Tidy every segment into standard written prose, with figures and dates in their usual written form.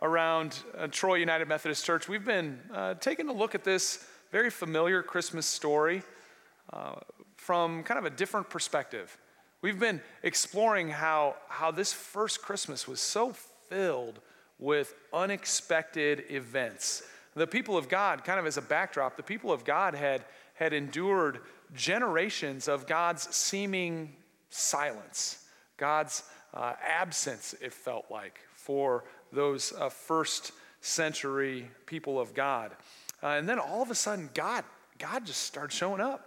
around Troy United Methodist Church, we've been taking a look at this very familiar Christmas story from kind of a different perspective. We've been exploring how this first Christmas was so filled with unexpected events. The people of God, kind of as a backdrop, the people of God had endured generations of God's seeming silence, God's absence, it felt like, for those first century people of God. And then all of a sudden, God just started showing up.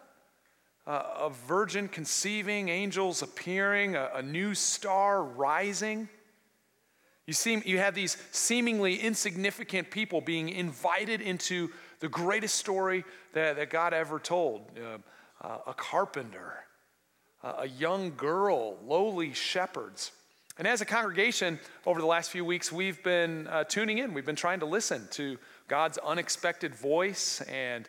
A virgin conceiving, angels appearing, a new star rising. You have these seemingly insignificant people being invited into the greatest story that God ever told. A carpenter, a young girl, lowly shepherds. And as a congregation, over the last few weeks, we've been tuning in. We've been trying to listen to God's unexpected voice and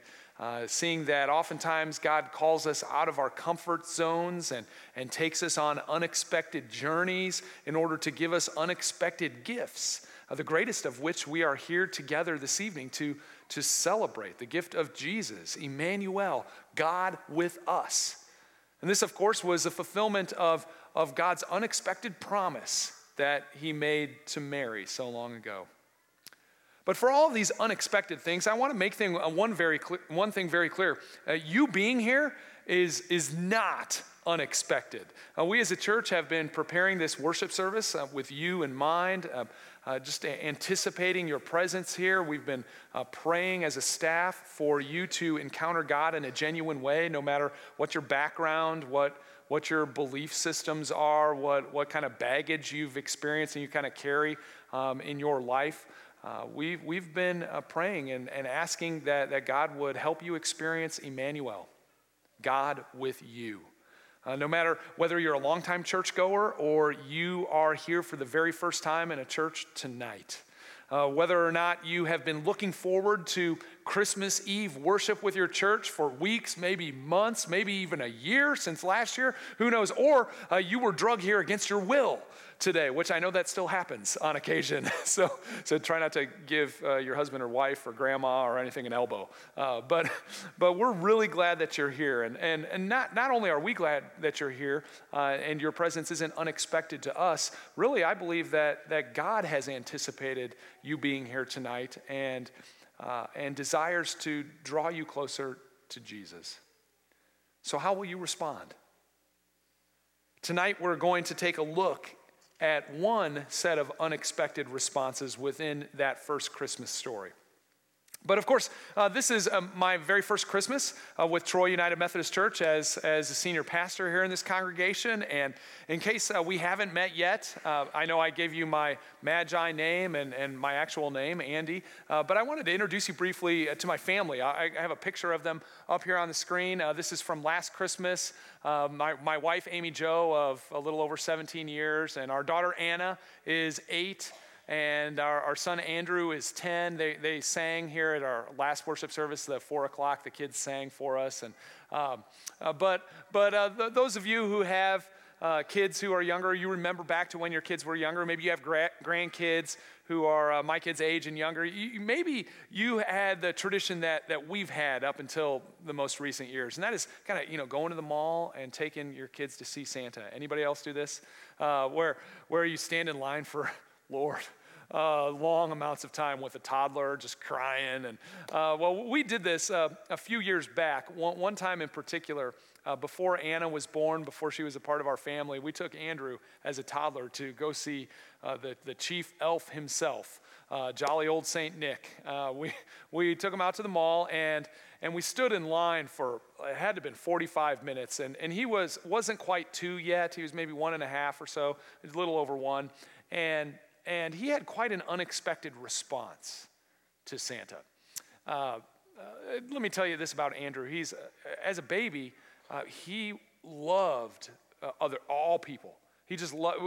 seeing that oftentimes God calls us out of our comfort zones and takes us on unexpected journeys in order to give us unexpected gifts, the greatest of which we are here together this evening to celebrate, the gift of Jesus, Emmanuel, God with us. And this, of course, was a fulfillment of God's unexpected promise that he made to Mary so long ago. But for all these unexpected things, I want to make one thing very clear. You being here is not unexpected. We as a church have been preparing this worship service with you in mind, just anticipating your presence here. We've been praying as a staff for you to encounter God in a genuine way, no matter what your background, what your belief systems are, what kind of baggage you've experienced and you kind of carry in your life. We've been praying and asking that God would help you experience Emmanuel, God with you. No matter whether you're a longtime churchgoer or you are here for the very first time in a church tonight, whether or not you have been looking forward to Christmas Eve worship with your church for weeks, maybe months, maybe even a year since last year, who knows, or you were drugged here against your will today, which I know that still happens on occasion. So try not to give your husband or wife or grandma or anything an elbow. But we're really glad that you're here. And not only are we glad that you're here and your presence isn't unexpected to us, really I believe that God has anticipated you being here tonight and desires to draw you closer to Jesus. So how will you respond? Tonight we're going to take a look at one set of unexpected responses within that first Christmas story. But of course, this is my very first Christmas with Troy United Methodist Church as a senior pastor here in this congregation. And in case we haven't met yet, I know I gave you my Magi name and my actual name, Andy. But I wanted to introduce you briefly to my family. I have a picture of them up here on the screen. This is from last Christmas. My wife, Amy Jo, of a little over 17 years. And our daughter, Anna, is 8. And our son Andrew is 10. They sang here at our last worship service, the 4:00. The kids sang for us. And those of you who have kids who are younger, you remember back to when your kids were younger. Maybe you have grandkids who are my kids' age and younger. Maybe you had the tradition that we've had up until the most recent years, and that is kind of going to the mall and taking your kids to see Santa. Anybody else do this? Where you stand in line for? Lord, long amounts of time with a toddler just crying. And we did this a few years back. One time in particular, before Anna was born, before she was a part of our family, we took Andrew as a toddler to go see the chief elf himself, jolly old St. Nick. We took him out to the mall and we stood in line for, it had to have been 45 minutes. And he wasn't quite 2 yet. He was maybe 1.5 or so, a little over 1. And he had quite an unexpected response to Santa. Let me tell you this about Andrew. He's as a baby, he loved all people. He just loved.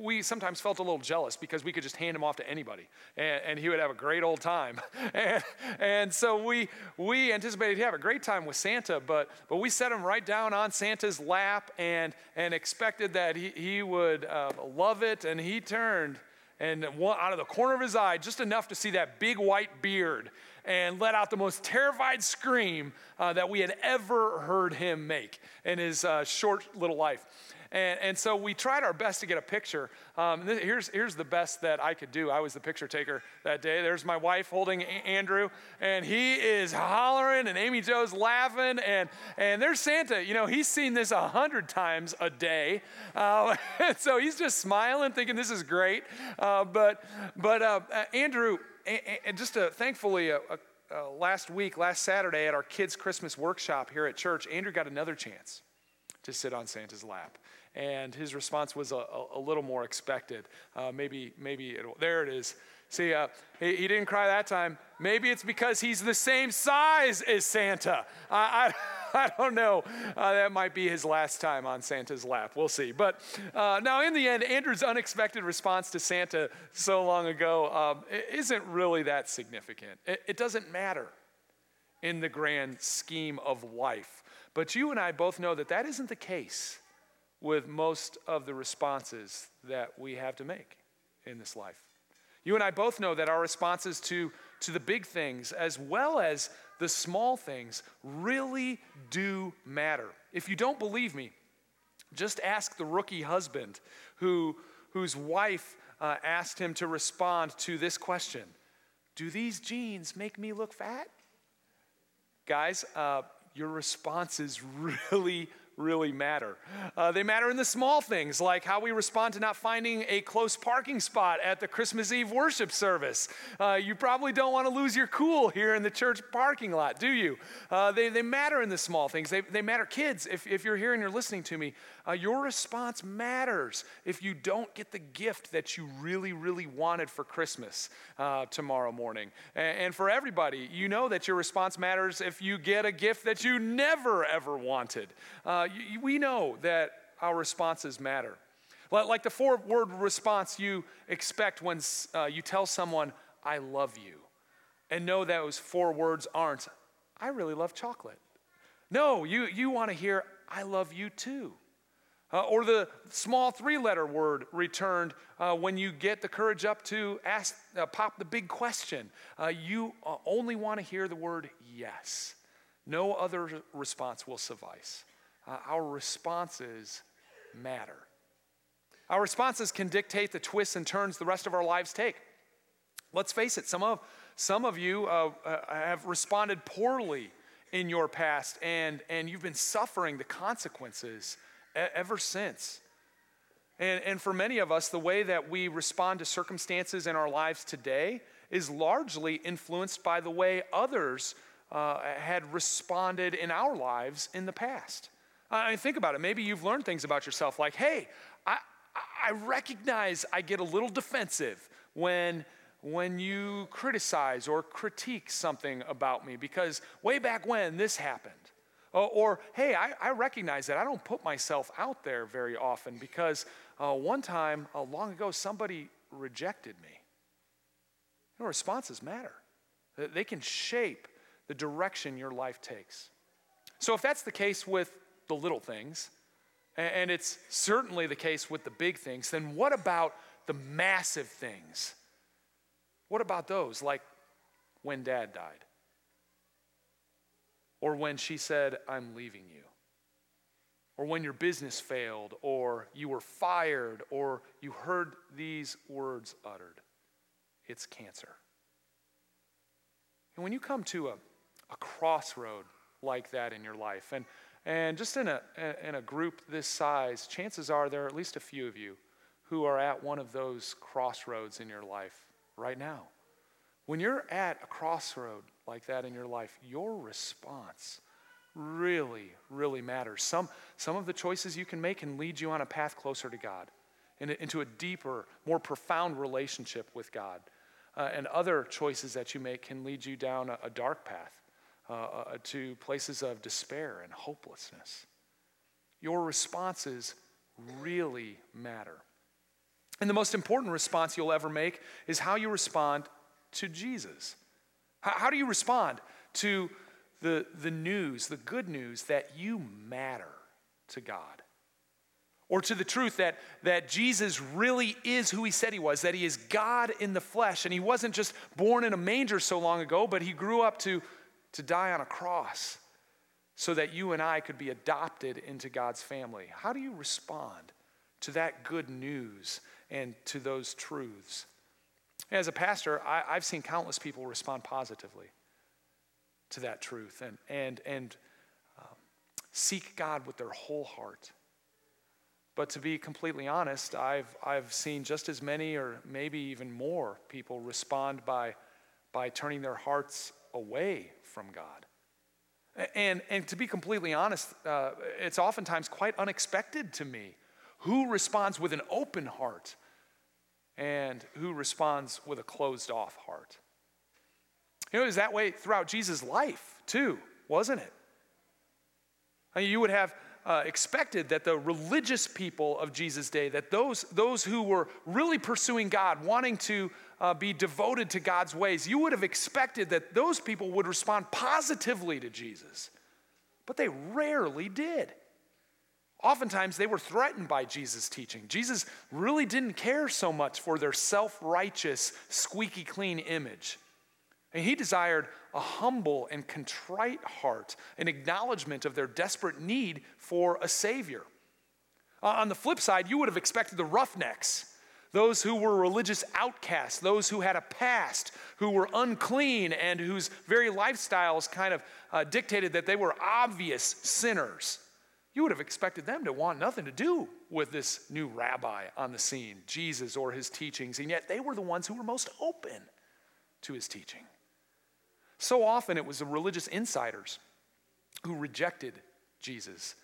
We sometimes felt a little jealous because we could just hand him off to anybody, and he would have a great old time. And so we anticipated he'd have a great time with Santa, but we set him right down on Santa's lap and expected that he would love it. And he turned and one, out of the corner of his eye, just enough to see that big white beard, and let out the most terrified scream that we had ever heard him make in his short little life. And so we tried our best to get a picture. Here's the best that I could do. I was the picture taker that day. There's my wife holding Andrew, and he is hollering, and Amy Jo's laughing, and there's Santa. You know, he's seen this 100 times a day, so he's just smiling, thinking this is great. But Andrew, and just thankfully, last Saturday at our kids' Christmas workshop here at church, Andrew got another chance to sit on Santa's lap. And his response was a little more expected. There it is. See, he didn't cry that time. Maybe it's because he's the same size as Santa. I don't know. That might be his last time on Santa's lap. We'll see. But now in the end, Andrew's unexpected response to Santa so long ago isn't really that significant. It doesn't matter in the grand scheme of life. But you and I both know that that isn't the case with most of the responses that we have to make in this life. You and I both know that our responses to the big things as well as the small things really do matter. If you don't believe me, just ask the rookie husband whose wife asked him to respond to this question. Do these jeans make me look fat? Guys, your responses really, really matter. They matter in the small things, like how we respond to not finding a close parking spot at the Christmas Eve worship service. You probably don't want to lose your cool here in the church parking lot, do you? They matter in the small things. They matter. Kids, if you're here and you're listening to me, your response matters if you don't get the gift that you really, really wanted for Christmas tomorrow morning. And for everybody, you know that your response matters if you get a gift that you never, ever wanted. We know that our responses matter. Like the 4-word response you expect when you tell someone, I love you. And know that those 4 words aren't, I really love chocolate. No, you want to hear, I love you too. Or the small 3-letter word returned when you get the courage up to ask, pop the big question. You only want to hear the word yes. No other response will suffice. Our responses matter. Our responses can dictate the twists and turns the rest of our lives take. Let's face it, some of you have responded poorly in your past, and you've been suffering the consequences ever since. And for many of us, the way that we respond to circumstances in our lives today is largely influenced by the way others had responded in our lives in the past. I mean, think about it. Maybe you've learned things about yourself like, hey, I recognize I get a little defensive when you criticize or critique something about me because way back when this happened. Or hey, I recognize that I don't put myself out there very often because one time long ago, somebody rejected me. Your responses matter. They can shape the direction your life takes. So if that's the case with the little things, and it's certainly the case with the big things, then what about the massive things? What about those, like when Dad died? Or when she said, I'm leaving you? Or when your business failed, or you were fired, or you heard these words uttered, it's cancer. And when you come to a crossroad like that in your life, and just in a group this size, chances are there are at least a few of you who are at one of those crossroads in your life right now. When you're at a crossroad like that in your life, your response really, really matters. Some of the choices you can make can lead you on a path closer to God and into a deeper, more profound relationship with God. And other choices that you make can lead you down a dark path. To places of despair and hopelessness. Your responses really matter. And the most important response you'll ever make is how you respond to Jesus. How do you respond to the news, the good news that you matter to God? or to the truth that Jesus really is who he said he was, that he is God in the flesh. And he wasn't just born in a manger so long ago, but he grew up to die on a cross so that you and I could be adopted into God's family. How do you respond to that good news and to those truths? As a pastor, I've seen countless people respond positively to that truth and seek God with their whole heart. But to be completely honest, I've seen just as many or maybe even more people respond by turning their hearts away from God. And to be completely honest, it's oftentimes quite unexpected to me who responds with an open heart and who responds with a closed-off heart. You know, it was that way throughout Jesus' life, too, wasn't it? I mean, you would have expected that the religious people of Jesus' day, that those who were really pursuing God, wanting to be devoted to God's ways, you would have expected that those people would respond positively to Jesus. But they rarely did. Oftentimes, they were threatened by Jesus' teaching. Jesus really didn't care so much for their self-righteous, squeaky clean image. And he desired a humble and contrite heart, an acknowledgement of their desperate need for a savior. On the flip side, you would have expected the roughnecks, those who were religious outcasts, those who had a past, who were unclean, and whose very lifestyles kind of dictated that they were obvious sinners. You would have expected them to want nothing to do with this new rabbi on the scene, Jesus or his teachings, and yet they were the ones who were most open to his teaching. So often it was the religious insiders who rejected Jesus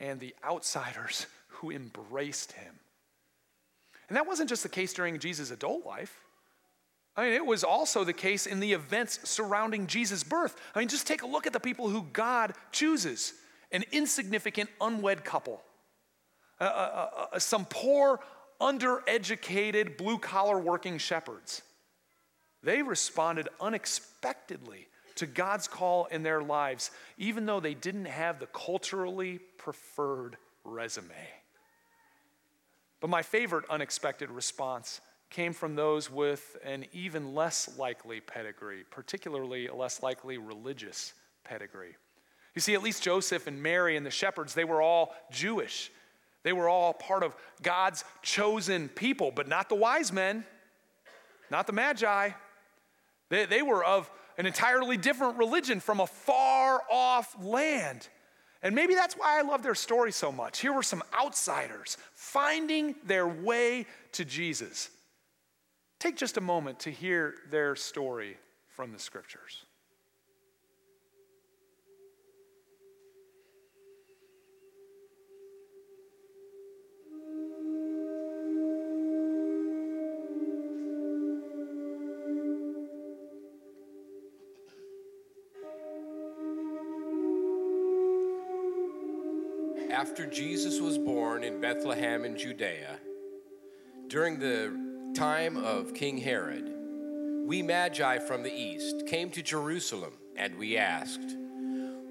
and the outsiders who embraced him. And that wasn't just the case during Jesus' adult life. I mean, it was also the case in the events surrounding Jesus' birth. I mean, just take a look at the people who God chooses. An insignificant unwed couple, some poor, undereducated, blue-collar working shepherds. They responded unexpectedly to God's call in their lives, even though they didn't have the culturally preferred resume. But my favorite unexpected response came from those with an even less likely pedigree, particularly a less likely religious pedigree. You see, at least Joseph and Mary and the shepherds, they were all Jewish. They were all part of God's chosen people, but not the wise men, not the Magi. They were of an entirely different religion from a far-off land. And maybe that's why I love their story so much. Here were some outsiders finding their way to Jesus. Take just a moment to hear their story from the scriptures. After Jesus was born in Bethlehem in Judea, during the time of King Herod, we Magi from the east came to Jerusalem, and we asked,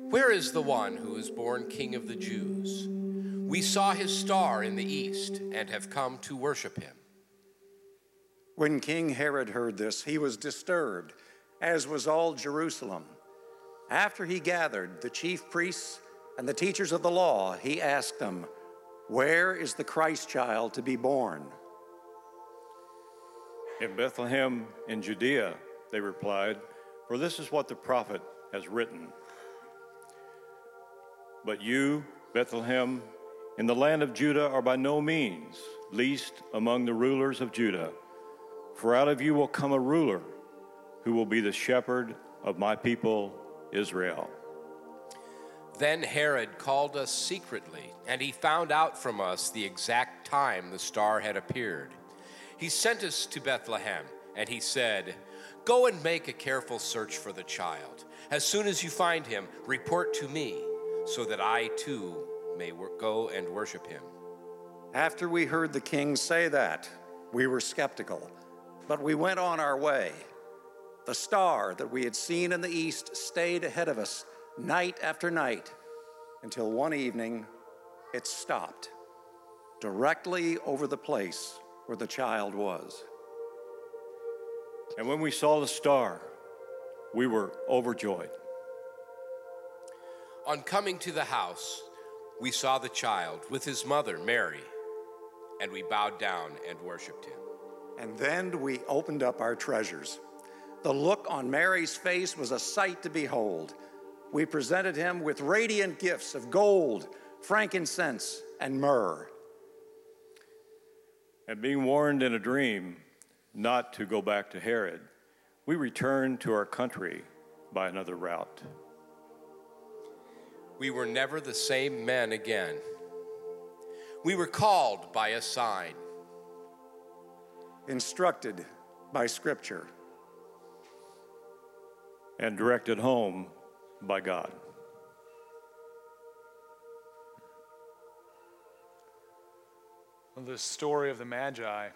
"Where is the one who is born King of the Jews? We saw his star in the east and have come to worship him." When King Herod heard this, he was disturbed, as was all Jerusalem. After he gathered the chief priests and the teachers of the law, he asked them, "Where is the Christ child to be born?" "In Bethlehem in Judea," they replied, "for this is what the prophet has written. But you, Bethlehem, in the land of Judah are by no means least among the rulers of Judah, for out of you will come a ruler who will be the shepherd of my people Israel." Then Herod called us secretly, and he found out from us the exact time the star had appeared. He sent us to Bethlehem, and he said, "Go and make a careful search for the child. As soon as you find him, report to me, so that I too may go and worship him." After we heard the king say that, we were skeptical, but we went on our way. The star that we had seen in the east stayed ahead of us, night after night, until one evening it stopped. directly over the place where the child was. And when we saw the star, we were overjoyed. On coming to the house, we saw the child with his mother, Mary, and we bowed down and worshiped him. And then we opened up our treasures. The look on Mary's face was a sight to behold. We presented him with radiant gifts of gold, frankincense, and myrrh. And being warned in a dream not to go back to Herod, we returned to our country by another route. We were never the same men again. We were called by a sign, instructed by Scripture, and directed home by God. Well, the story of the Magi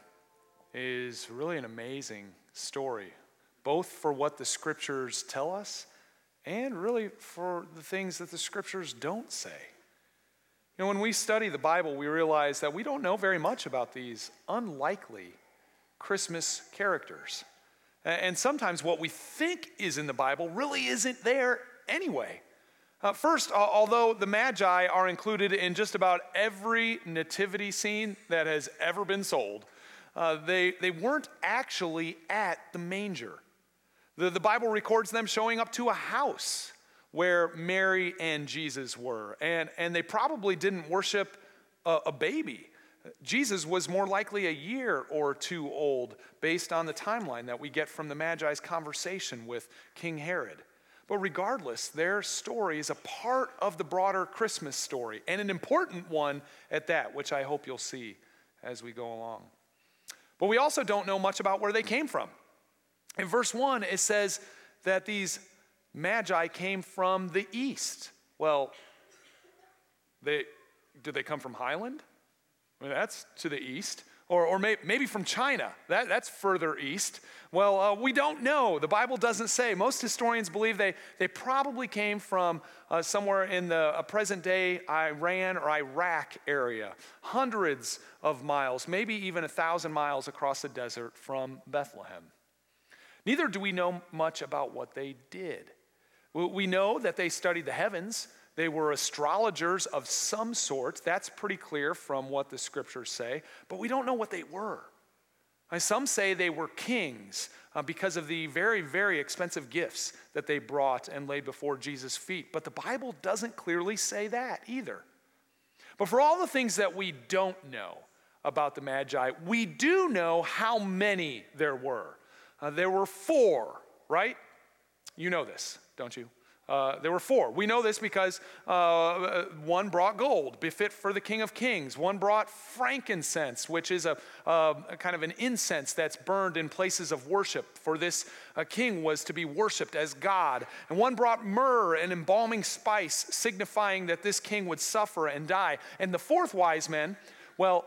is really an amazing story, both for what the Scriptures tell us and really for the things that the Scriptures don't say. You know, when we study the Bible, we realize that we don't know very much about these unlikely Christmas characters. And sometimes what we think is in the Bible really isn't there anyway. First, although the Magi are included in just about every nativity scene that has ever been sold, they weren't actually at the manger. The Bible records them showing up to a house where Mary and Jesus were, and they probably didn't worship a baby. Jesus was more likely a year or two old based on the timeline that we get from the Magi's conversation with King Herod. But regardless, their story is a part of the broader Christmas story, and an important one at that, which I hope you'll see as we go along. But we also don't know much about where they came from. In verse 1, it says that these Magi came from the east. Well, did they come from Highland? Well, that's to the east. Or maybe from China. That's further east. Well, we don't know. The Bible doesn't say. Most historians believe they probably came from somewhere in the present-day Iran or Iraq area, hundreds of miles, maybe even 1,000 miles across the desert from Bethlehem. Neither do we know much about what they did. We know that they studied the heavens. They were astrologers of some sort. That's pretty clear from what the Scriptures say. But we don't know what they were. Some say they were kings because of the very, very expensive gifts that they brought and laid before Jesus' feet. But the Bible doesn't clearly say that either. But for all the things that we don't know about the Magi, we do know how many there were. There were 4, right? You know this, don't you? There were 4. We know this because one brought gold, befit for the King of Kings. One brought frankincense, which is a kind of an incense that's burned in places of worship, for this king was to be worshipped as God. And one brought myrrh, an embalming spice, signifying that this king would suffer and die. And the 4th wise man, well,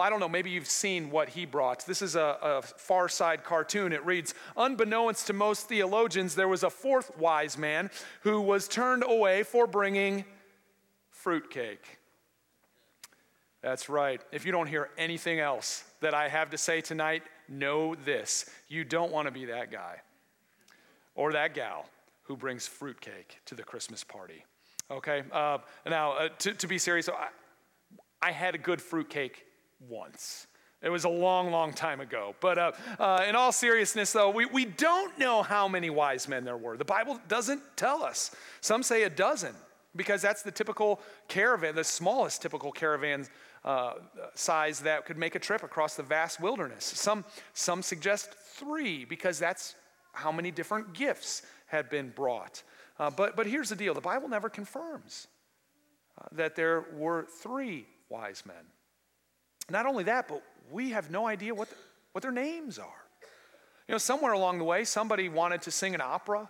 I don't know, maybe you've seen what he brought. This is a Far Side cartoon. It reads, unbeknownst to most theologians, there was a 4th wise man who was turned away for bringing fruitcake. That's right. If you don't hear anything else that I have to say tonight, know this. You don't want to be that guy or that gal who brings fruitcake to the Christmas party. Okay? Now, to be serious, I had a good fruitcake once. It was a long, long time ago. But in all seriousness, though, we don't know how many wise men there were. The Bible doesn't tell us. Some say a dozen, because that's the typical caravan, the smallest typical caravan size that could make a trip across the vast wilderness. Some suggest 3, because that's how many different gifts had been brought. But here's the deal. The Bible never confirms that there were 3 wise men. Not only that, but we have no idea what their names are. You know, somewhere along the way, somebody wanted to sing an opera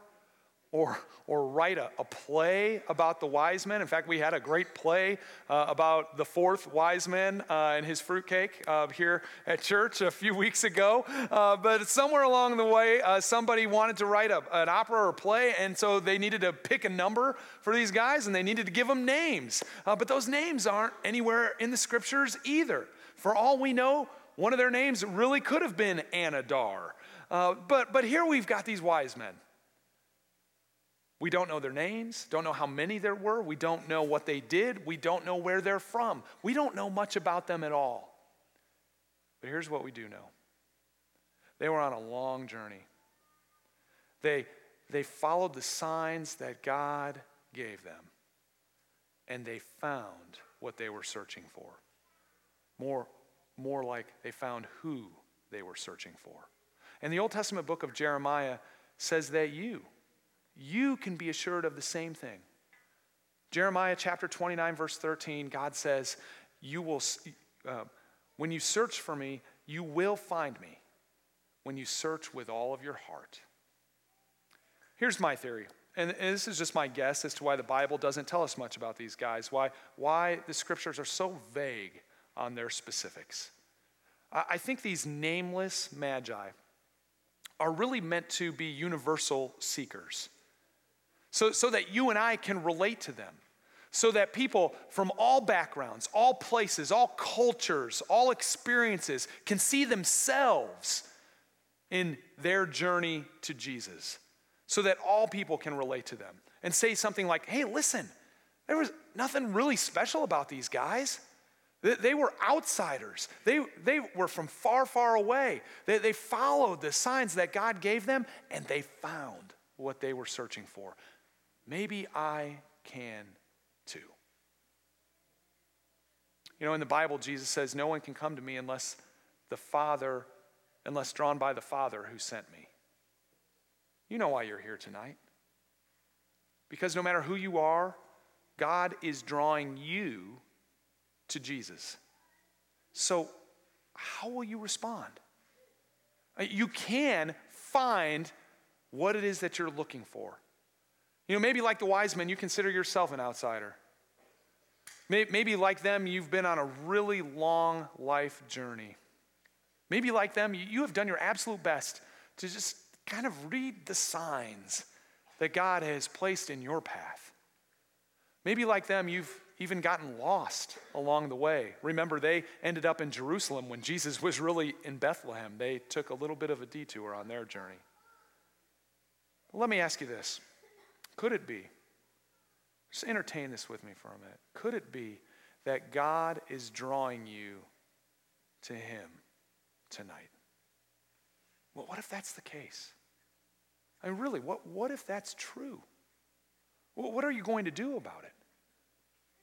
or write a play about the wise men. In fact, we had a great play about the fourth wise man and his fruitcake here at church a few weeks ago. But somewhere along the way, somebody wanted to write an opera or play, and so they needed to pick a number for these guys, and they needed to give them names. But those names aren't anywhere in the scriptures either. For all we know, one of their names really could have been Anadar. But here we've got these wise men. We don't know their names, don't know how many there were. We don't know what they did. We don't know where they're from. We don't know much about them at all. But here's what we do know. They were on a long journey. They followed the signs that God gave them, and they found what they were searching for. More like they found who they were searching for. And the Old Testament book of Jeremiah says that you can be assured of the same thing. Jeremiah chapter 29, verse 13, God says, when you search for me, you will find me when you search with all of your heart. Here's my theory, and this is just my guess as to why the Bible doesn't tell us much about these guys, why the scriptures are so vague on their specifics. I think these nameless magi are really meant to be universal seekers, so that you and I can relate to them, so that people from all backgrounds, all places, all cultures, all experiences can see themselves in their journey to Jesus, so that all people can relate to them and say something like, hey, listen, there was nothing really special about these guys. They were outsiders. They were from far, far away. They followed the signs that God gave them, and they found what they were searching for. Maybe I can too. You know, in the Bible, Jesus says, no one can come to me unless drawn by the Father who sent me. You know why you're here tonight. Because no matter who you are, God is drawing you to Jesus. So how will you respond? You can find what it is that you're looking for. You know, maybe like the wise men, you consider yourself an outsider. Maybe like them, you've been on a really long life journey. Maybe like them, you have done your absolute best to just kind of read the signs that God has placed in your path. Maybe like them, you've even gotten lost along the way. Remember, they ended up in Jerusalem when Jesus was really in Bethlehem. They took a little bit of a detour on their journey. But let me ask you this. Could it be, just entertain this with me for a minute, could it be that God is drawing you to him tonight? Well, what if that's the case? I mean, really, what if that's true? What are you going to do about it?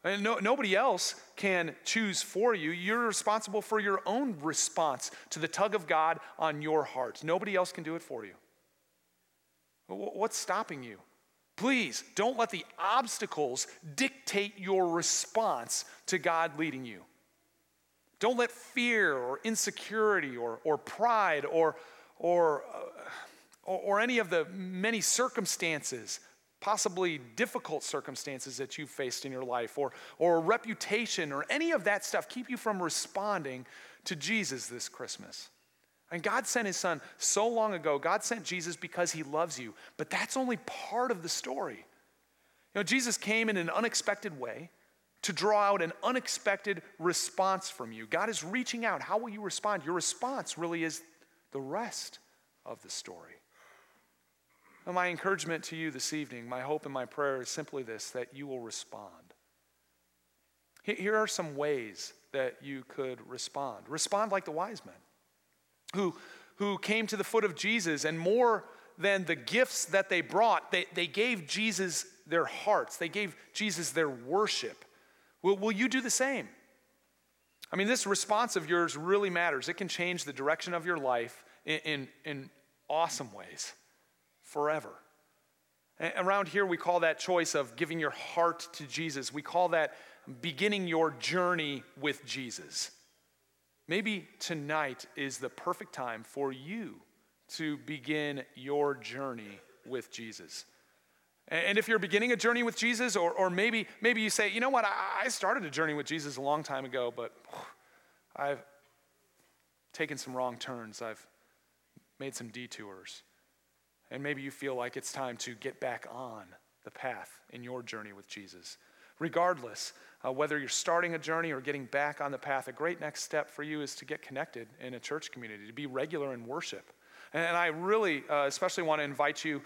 And nobody else can choose for you. You're responsible for your own response to the tug of God on your heart. Nobody else can do it for you. What's stopping you? Please don't let the obstacles dictate your response to God leading you. Don't let fear or insecurity or pride or any of the many circumstances, possibly difficult circumstances that you've faced in your life or reputation or any of that stuff keep you from responding to Jesus this Christmas. And God sent his son so long ago. God sent Jesus because he loves you, but that's only part of the story. You know, Jesus came in an unexpected way to draw out an unexpected response from you. God is reaching out. How will you respond? Your response really is the rest of the story. My encouragement to you this evening, my hope and my prayer is simply this, that you will respond. Here are some ways that you could respond. Respond like the wise men who came to the foot of Jesus, and more than the gifts that they brought, they gave Jesus their hearts. They gave Jesus their worship. Will you do the same? I mean, this response of yours really matters. It can change the direction of your life in awesome ways. Forever. And around here, we call that choice of giving your heart to Jesus. We call that beginning your journey with Jesus. Maybe tonight is the perfect time for you to begin your journey with Jesus. And if you're beginning a journey with Jesus, or maybe you say, you know what, I started a journey with Jesus a long time ago, but I've taken some wrong turns. I've made some detours. And maybe you feel like it's time to get back on the path in your journey with Jesus. Regardless, whether you're starting a journey or getting back on the path, a great next step for you is to get connected in a church community, to be regular in worship. And I really especially want to invite you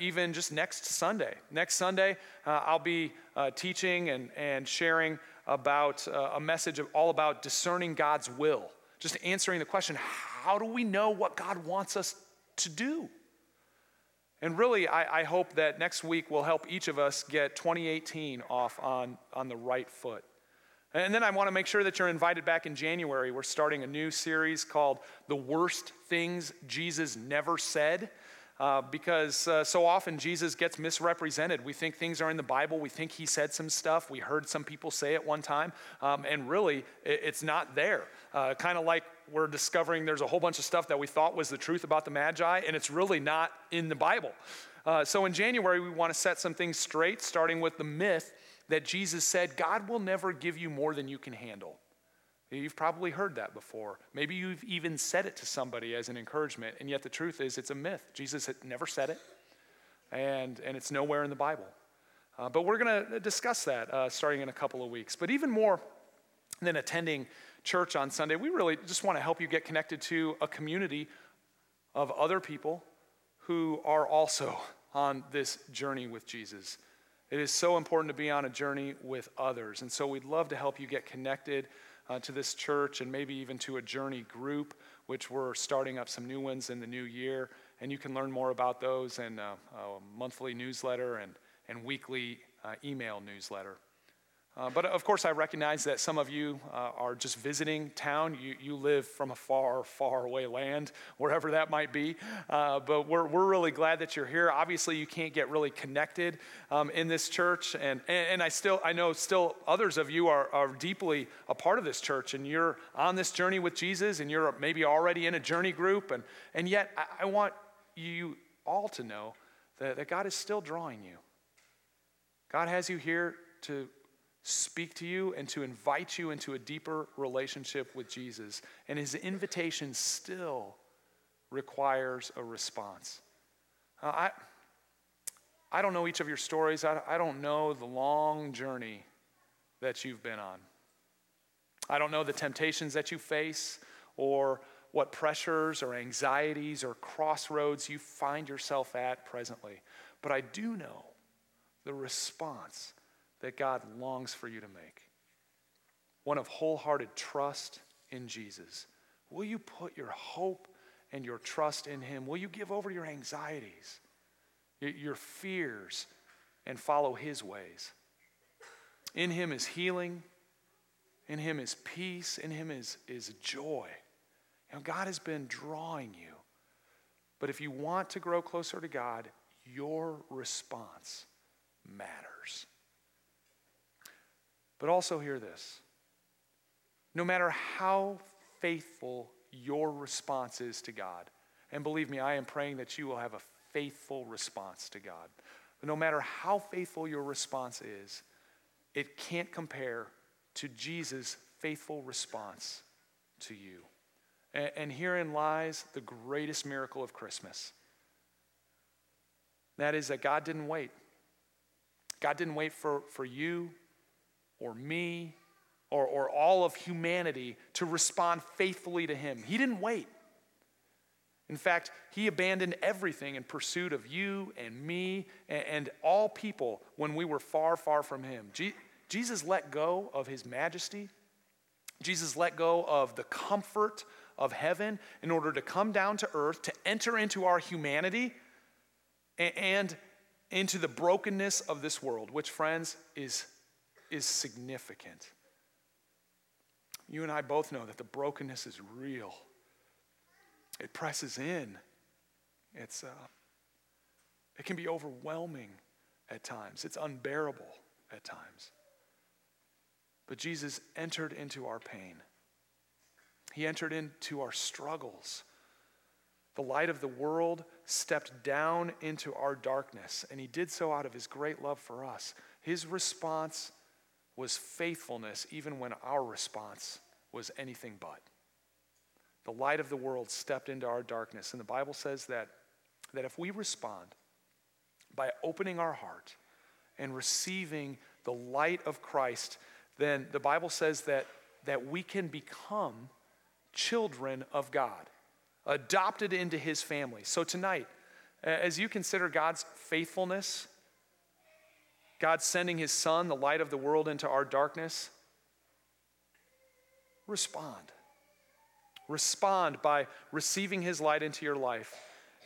even just next Sunday. Next Sunday, I'll be teaching and sharing about a message all about discerning God's will. Just answering the question, how do we know what God wants us to do? And really, I hope that next week will help each of us get 2018 off on the right foot. And then I want to make sure that you're invited back in January. We're starting a new series called The Worst Things Jesus Never Said, because so often Jesus gets misrepresented. We think things are in the Bible. We think he said some stuff. We heard some people say it one time. And really, it's not there. Kind of like we're discovering there's a whole bunch of stuff that we thought was the truth about the Magi, and it's really not in the Bible. So in January, we want to set some things straight, starting with the myth that Jesus said, God will never give you more than you can handle. You've probably heard that before. Maybe you've even said it to somebody as an encouragement, and yet the truth is it's a myth. Jesus had never said it, and it's nowhere in the Bible. But we're going to discuss that starting in a couple of weeks. But even more than attending church on Sunday, we really just want to help you get connected to a community of other people who are also on this journey with Jesus. It is so important to be on a journey with others, and so we'd love to help you get connected to this church and maybe even to a journey group, which we're starting up some new ones in the new year, and you can learn more about those in a monthly newsletter and weekly email newsletter. But of course, I recognize that some of you are just visiting town. You live from a far, far away land, wherever that might be. But we're really glad that you're here. Obviously, you can't get really connected in this church, and I know others of you are deeply a part of this church, and you're on this journey with Jesus, and you're maybe already in a journey group, and yet I want you all to know that God is still drawing you. God has you here to speak to you and to invite you into a deeper relationship with Jesus. And his invitation still requires a response. I don't know each of your stories. I don't know the long journey that you've been on. I don't know the temptations that you face or what pressures or anxieties or crossroads you find yourself at presently. But I do know the response that God longs for you to make, one of wholehearted trust in Jesus. Will you put your hope and your trust in him? Will you give over your anxieties, your fears, and follow his ways? In him is healing. In him is peace. In him is joy. Now, God has been drawing you. But if you want to grow closer to God, your response matters. But also hear this. No matter how faithful your response is to God, and believe me, I am praying that you will have a faithful response to God. But no matter how faithful your response is, it can't compare to Jesus' faithful response to you. And herein lies the greatest miracle of Christmas. That is that God didn't wait. God didn't wait for you, or me, or all of humanity to respond faithfully to him. He didn't wait. In fact, he abandoned everything in pursuit of you and me and all people when we were far, far from him. Jesus let go of his majesty. Jesus let go of the comfort of heaven in order to come down to earth, to enter into our humanity and into the brokenness of this world, which, friends, is significant. You and I both know that the brokenness is real. It presses in. It can be overwhelming at times. It's unbearable at times. But Jesus entered into our pain. He entered into our struggles. The light of the world stepped down into our darkness, and he did so out of his great love for us. His response was faithfulness, even when our response was anything but. The light of the world stepped into our darkness, and the Bible says that if we respond by opening our heart and receiving the light of Christ, then the Bible says that we can become children of God, adopted into his family. So tonight, as you consider God's faithfulness, God sending his son, the light of the world, into our darkness, respond. Respond by receiving his light into your life,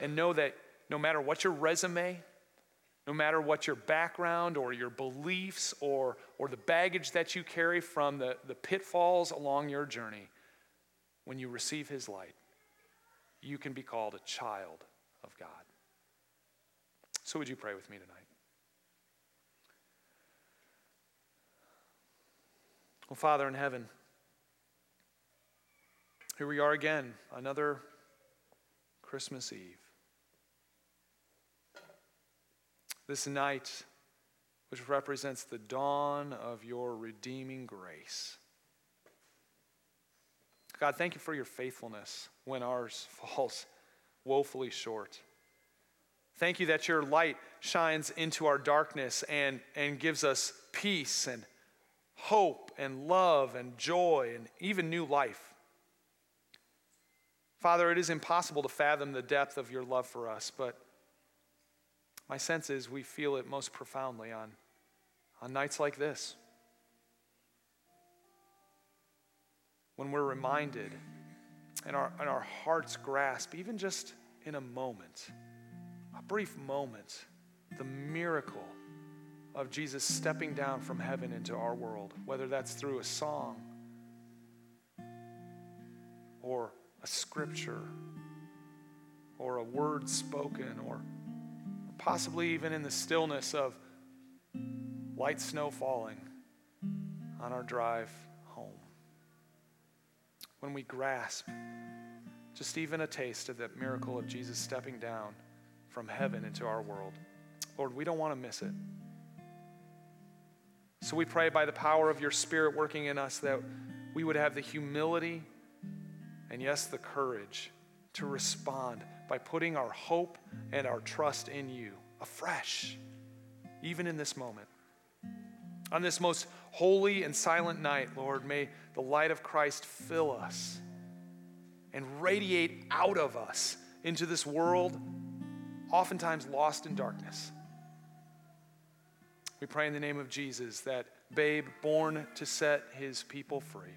and know that no matter what your resume, no matter what your background or your beliefs or the baggage that you carry from the pitfalls along your journey, when you receive his light, you can be called a child of God. So would you pray with me tonight? Well, Father in heaven, here we are again, another Christmas Eve. This night, which represents the dawn of your redeeming grace. God, thank you for your faithfulness when ours falls woefully short. Thank you that your light shines into our darkness and gives us peace and hope and love and joy and even new life. Father, it is impossible to fathom the depth of your love for us, but my sense is we feel it most profoundly on nights like this, when we're reminded and our hearts grasp, even just in a moment, a brief moment, the miracle of Jesus stepping down from heaven into our world, whether that's through a song or a scripture or a word spoken, or possibly even in the stillness of light snow falling on our drive. When we grasp just even a taste of that miracle of Jesus stepping down from heaven into our world. Lord, we don't want to miss it. So we pray by the power of your Spirit working in us that we would have the humility and, yes, the courage to respond by putting our hope and our trust in you afresh, even in this moment. On this most holy and silent night, Lord, may the light of Christ fill us and radiate out of us into this world, oftentimes lost in darkness. We pray in the name of Jesus, that babe born to set his people free.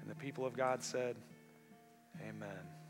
And the people of God said, amen.